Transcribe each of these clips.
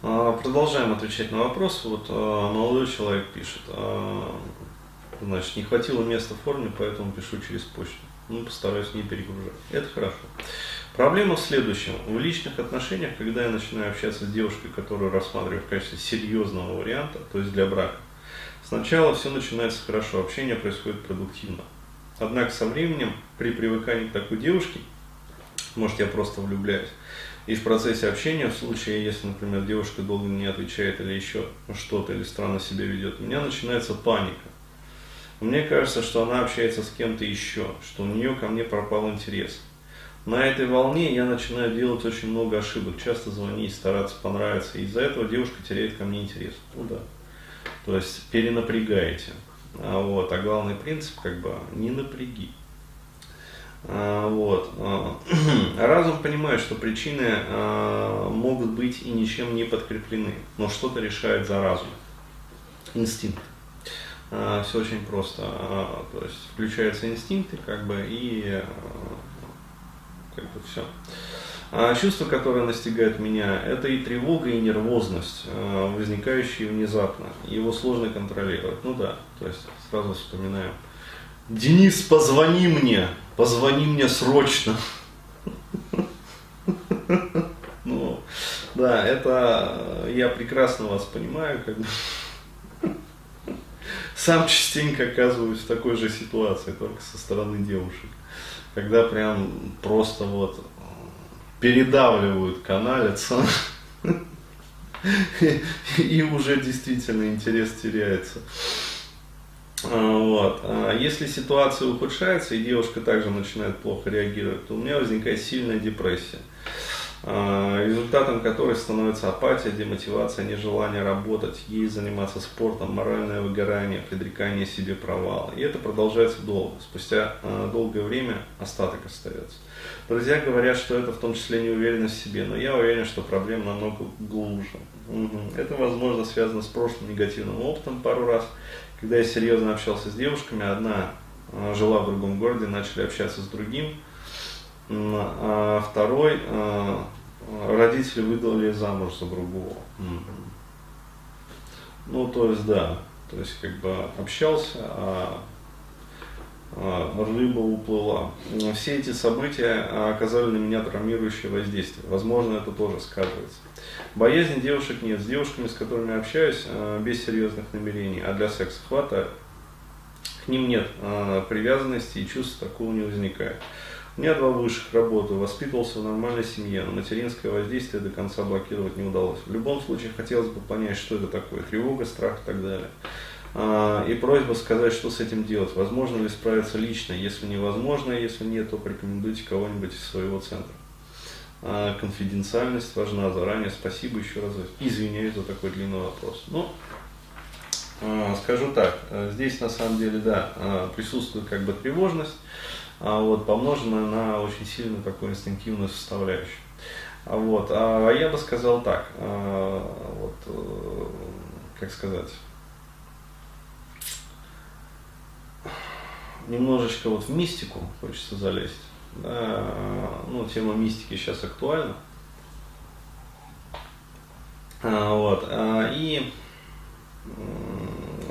Продолжаем отвечать на вопрос. Вот молодой человек пишет, значит, не хватило места в форме, поэтому пишу через почту. Ну, постараюсь не перегружать. Это хорошо. Проблема в следующем. В личных отношениях, когда я начинаю общаться с девушкой, которую рассматриваю в качестве серьезного варианта, то есть для брака, сначала все начинается хорошо, общение происходит продуктивно. Однако со временем, при привыкании к такой девушке, может, я просто влюбляюсь, и в процессе общения, в случае, если, например, девушка долго не отвечает или еще что-то, или странно себя ведет, у меня начинается паника. Мне кажется, что она общается с кем-то еще, что у нее ко мне пропал интерес. На этой волне я начинаю делать очень много ошибок, часто звонить, стараться понравиться, и из-за этого девушка теряет ко мне интерес. Ну да. То есть перенапрягаете. Вот. А главный принцип, как бы, не напряги. Вот. Разум понимает, что причины могут быть и ничем не подкреплены, но что-то решает за разум. Инстинкт. Все очень просто. То есть включаются инстинкты, как бы, и как бы все. А чувства, которые настигают меня, это и тревога, и нервозность, возникающие внезапно. Его сложно контролировать. Ну да, то есть сразу вспоминаем. Денис, позвони мне срочно. Ну, да, это я прекрасно вас понимаю, как бы. Сам частенько оказываюсь в такой же ситуации, только со стороны девушек, когда прям просто вот передавливают, каналятся, и уже действительно интерес теряется. Вот. Если ситуация ухудшается и девушка также начинает плохо реагировать, то у меня возникает сильная депрессия, результатом которой становится апатия, демотивация, нежелание работать, ей заниматься спортом, моральное выгорание, предрекание себе провала. И это продолжается долго. Спустя долгое время остаток остается. Друзья говорят, что это в том числе неуверенность в себе, но я уверен, что проблема намного глубже. Это, возможно, связано с прошлым негативным опытом пару раз. Когда я серьезно общался с девушками, одна жила в другом городе, начали общаться с другим, а второй родители выдали замуж за другого. Ну, то есть, да, то есть, как бы общался, а рыба уплыла. Все эти события оказали на меня травмирующее воздействие. Возможно, это тоже сказывается. Боязни девушек нет. С девушками, с которыми общаюсь, без серьезных намерений, а для секса хватает. К ним нет привязанности и чувств такого не возникает. У меня 2 высших, работаю, воспитывался в нормальной семье, но материнское воздействие до конца блокировать не удалось. В любом случае, хотелось бы понять, что это такое, тревога, страх и так далее. И просьба сказать, что с этим делать, возможно ли справиться лично, если невозможно, если нет, то порекомендуйте кого-нибудь из своего центра. Конфиденциальность важна заранее, спасибо еще раз, извиняюсь за такой длинный вопрос. Ну, скажу так, здесь на самом деле, да, присутствует как бы тревожность, вот, помноженная на очень сильную такую инстинктивную составляющую. Вот, а я бы сказал так, вот, как сказать, немножечко вот в мистику хочется залезть, да, ну, тема мистики сейчас актуальна, вот, и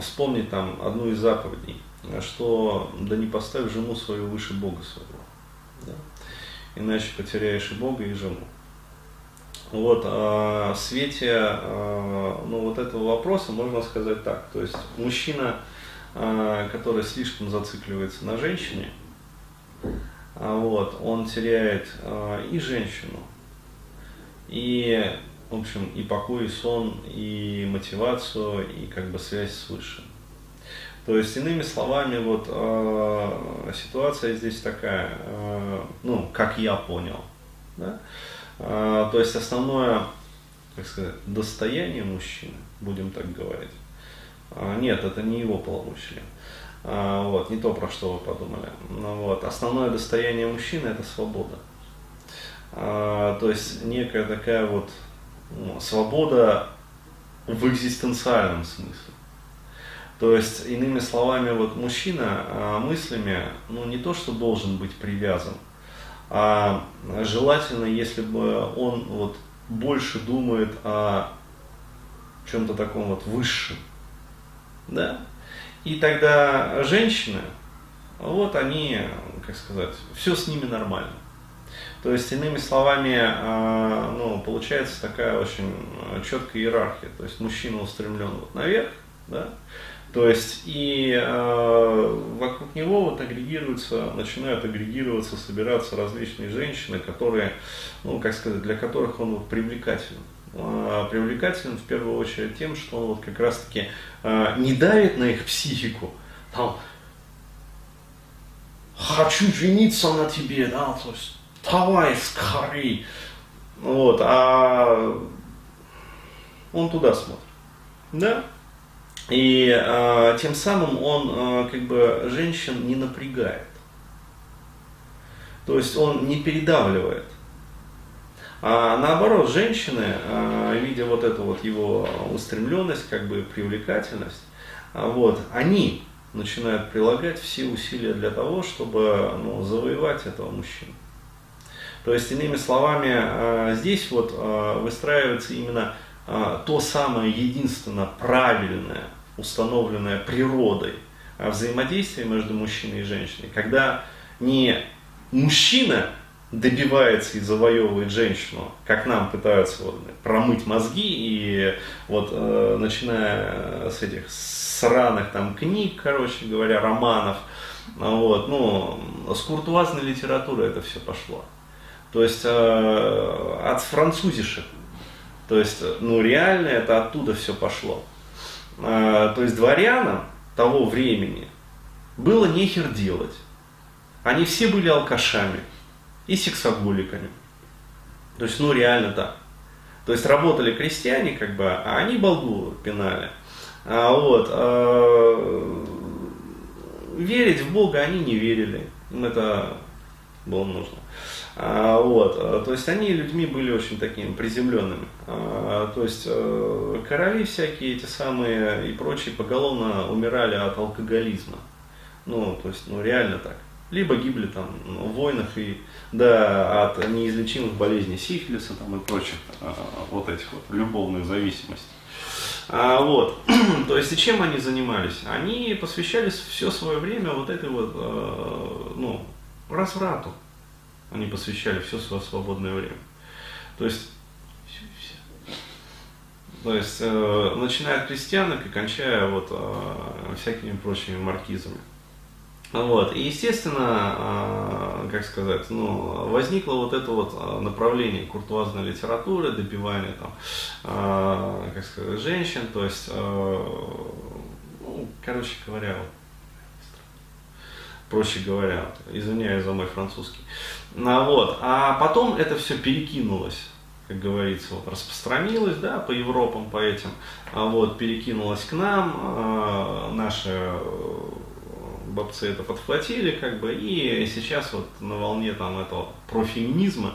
вспомнить там одну из заповедей, что да не поставь жену свою выше Бога своего, да? Иначе потеряешь и Бога, и жену. Вот, в свете ну, вот этого вопроса можно сказать так, то есть мужчина, который слишком зацикливается на женщине, вот, он теряет и женщину, и, в общем, и покой, и сон, и мотивацию, и как бы связь свыше. То есть, иными словами, вот ситуация здесь такая, ну, как я понял, да? То есть, основное, так сказать, достояние мужчины, будем так говорить, нет, это не его половой член, вот, не то, про что вы подумали, вот, основное достояние мужчины – это свобода, то есть, некая такая вот свобода в экзистенциальном смысле. То есть, иными словами, вот мужчина мыслями, ну, не то, что должен быть привязан, а желательно, если бы он вот больше думает о в чем-то таком вот высшем, да? И тогда женщины, вот они, как сказать, все с ними нормально. То есть, иными словами, ну, получается такая очень четкая иерархия. То есть, мужчина устремлен вот наверх, да? То есть, и вокруг него вот агрегируются, начинают агрегироваться, собираться различные женщины, которые, ну, как сказать, для которых он вот привлекателен. Привлекателен в первую очередь тем, что он вот как раз-таки не давит на их психику. Там, хочу жениться на тебе, да, то есть, давай скорей. Вот, а он туда смотрит, да? И тем самым он как бы женщин не напрягает, то есть он не передавливает. А наоборот, женщины, видя вот эту вот его устремленность, как бы привлекательность, вот, они начинают прилагать все усилия для того, чтобы, ну, завоевать этого мужчину. То есть, иными словами, здесь вот выстраивается именно то самое единственно правильное, установленное природой взаимодействие между мужчиной и женщиной, когда не мужчина добивается и завоевывает женщину, как нам пытаются вот промыть мозги, и вот начиная с этих сраных там книг, короче говоря, романов, вот, ну, с куртуазной литературы это все пошло, то есть от французишек. То есть, ну, реально это оттуда все пошло. То есть, дворянам того времени было нехер делать. Они все были алкашами и сексоголиками. То есть, ну, реально так. То есть, работали крестьяне, как бы, а они балду пинали. Вот. Верить в Бога они не верили. Им это было нужно. Вот, то есть они людьми были очень такими приземленными, то есть короли всякие эти самые и прочие поголовно умирали от алкоголизма, ну, то есть, ну, реально так, либо гибли там в войнах и, да, от неизлечимых болезней сифилиса там и прочих вот этих вот любовных зависимостей. Вот, то есть и чем они занимались? Они посвящали все свое время вот этой вот, ну, разврату. Они посвящали все свое свободное время. То есть, начиная от крестьянок и кончая вот, всякими прочими маркизами. Вот. И естественно, как сказать, ну, возникло вот это вот направление куртуазной литературы, добивание там, как сказать, женщин. То есть, ну, короче говоря, вот, проще говоря, извиняюсь за мой французский. Вот. А потом это все перекинулось, как говорится, вот, распространилось, да, по Европам, по этим, вот, перекинулось к нам, наши бабцы это подхватили, как бы, и сейчас вот на волне там этого профеминизма,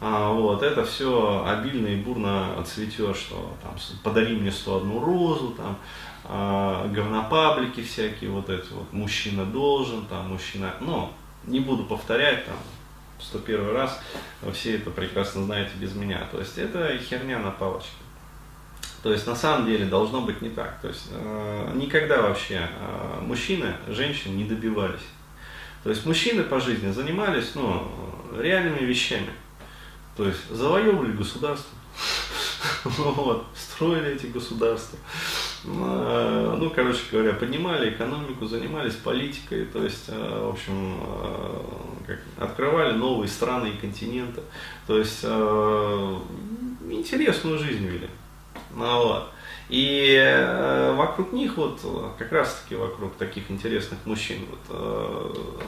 вот, это все обильно и бурно цветет, что там «Подари мне 101 розу», там, говнопаблики всякие, вот эти вот, мужчина должен, там, мужчина, ну, не буду повторять, там, 101 раз, все это прекрасно знаете без меня, то есть это херня на палочке, то есть на самом деле должно быть не так, то есть никогда вообще мужчины, женщин не добивались, то есть мужчины по жизни занимались, ну, реальными вещами, то есть завоевывали государство, вот, строили эти государства, ну, короче говоря, поднимали экономику, занимались политикой, то есть, в общем, открывали новые страны и континенты, то есть, интересную жизнь вели, вот. И вокруг них, вот, как раз-таки вокруг таких интересных мужчин, вот,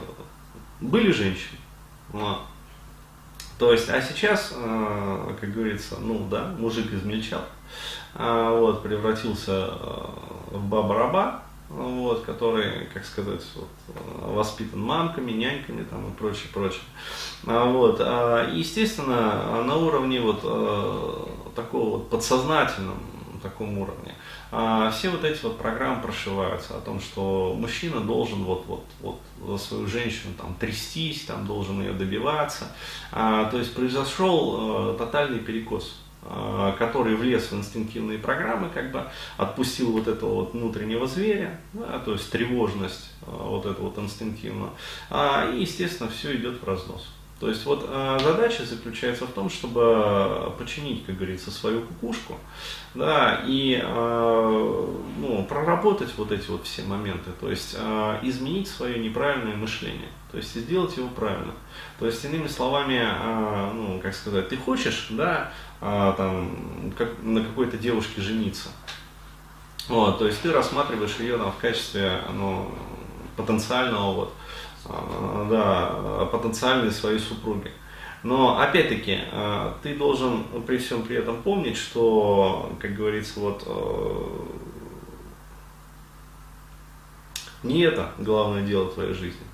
были женщины, вот. То есть, а сейчас, как говорится, ну да, мужик измельчал, вот, превратился в баба-раба, вот, который, как сказать, вот, воспитан мамками, няньками там, и прочее, прочее. Вот, естественно, на уровне вот такого вот подсознательном, таком уровне, все вот эти вот программы прошиваются о том, что мужчина должен вот за свою женщину там трястись, там, должен ее добиваться, то есть произошел тотальный перекос который влез в инстинктивные программы, как бы отпустил вот этого вот внутреннего зверя, да, то есть тревожность вот этого вот инстинктивного, и, естественно, все идет в разнос. То есть вот задача заключается в том, чтобы починить, как говорится, свою кукушку, да, и проработать вот эти вот все моменты, то есть изменить свое неправильное мышление, то есть сделать его правильно. То есть, иными словами, ты хочешь, да, на какой-то девушке жениться, вот, то есть ты рассматриваешь ее в качестве потенциального потенциальной своей супруги. Но опять-таки ты должен при всем при этом помнить, что, как говорится, не это главное дело твоей жизни.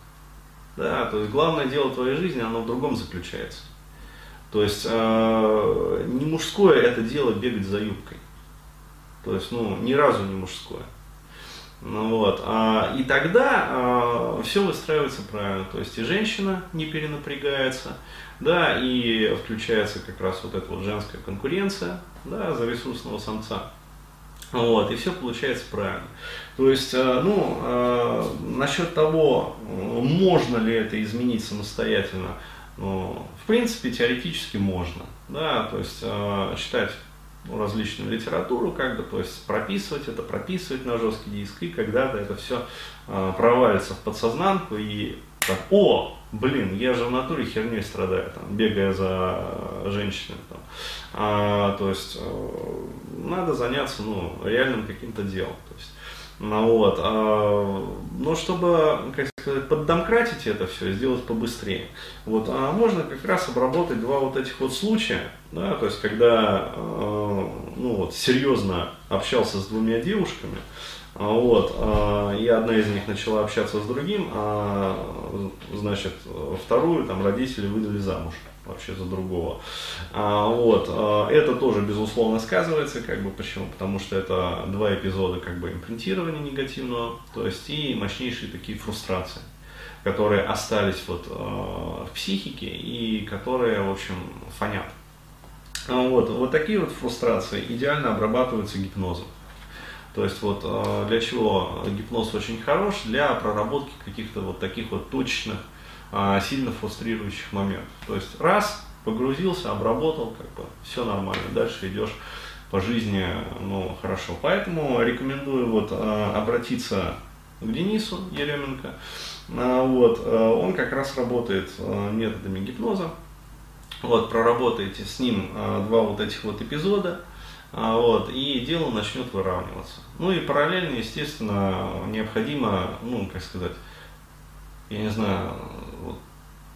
Да, то есть главное дело твоей жизни, оно в другом заключается. То есть не мужское это дело бегать за юбкой. То есть, ни разу не мужское. И тогда все выстраивается правильно, то есть и женщина не перенапрягается, да, и включается как раз женская конкуренция, да, за ресурсного самца, и все получается правильно. То есть, насчет того, можно ли это изменить самостоятельно, в принципе, теоретически можно, да, то есть считать различную литературу, то есть прописывать на жесткий диск, и когда-то это все провалится в подсознанку, и так, я же в натуре херней страдаю, бегая за женщиной, то есть надо заняться, реальным каким-то делом, то есть, но чтобы, поддомкратить это все, сделать побыстрее. А можно как раз обработать два этих случая, да, то есть когда серьезно общался с двумя девушками, и одна из них начала общаться с другим, вторую родители выдали замуж вообще за другого. Это тоже, безусловно, сказывается, почему? Потому что это два эпизода импринтирования негативного, то есть и мощнейшие такие фрустрации, которые остались в психике и которые, в общем, фонят. Такие фрустрации идеально обрабатываются гипнозом. То есть для чего гипноз очень хорош? Для проработки каких-то таких точечных, сильно фрустрирующих моментов. То есть раз, погрузился, обработал, все нормально, дальше идешь по жизни, хорошо. Поэтому рекомендую обратиться к Денису Еременко. Он как раз работает методами гипноза. Проработаете с ним два этих эпизода. И дело начнет выравниваться. И параллельно, естественно, необходимо,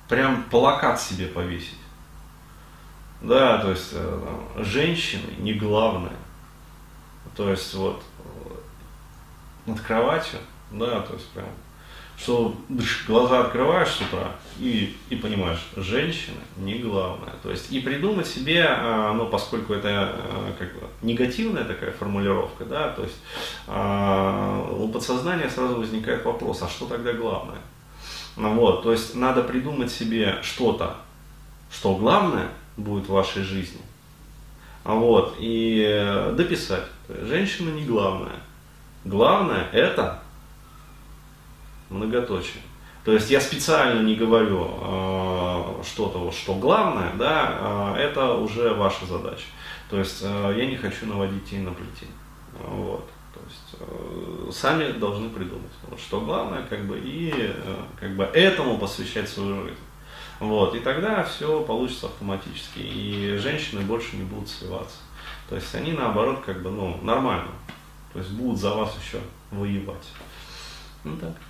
прям плакат себе повесить. Да, то есть женщины не главное. То есть над кроватью, да, то есть прям, что глаза открываешь с утра и понимаешь, женщина не главное. То есть и придумать себе, поскольку это негативная такая формулировка, да, то есть у подсознания сразу возникает вопрос, а что тогда главное? То есть надо придумать себе что-то, что главное будет в вашей жизни, и дописать. Женщина не главное. Главное это многоточие. То есть я специально не говорю что-то, что главное, да, это уже ваша задача. То есть я не хочу наводить тень на плетень. То есть сами должны придумать, что главное, и этому посвящать свою жизнь. И тогда все получится автоматически, и женщины больше не будут сливаться. То есть они наоборот нормально, то есть будут за вас еще воевать. Так.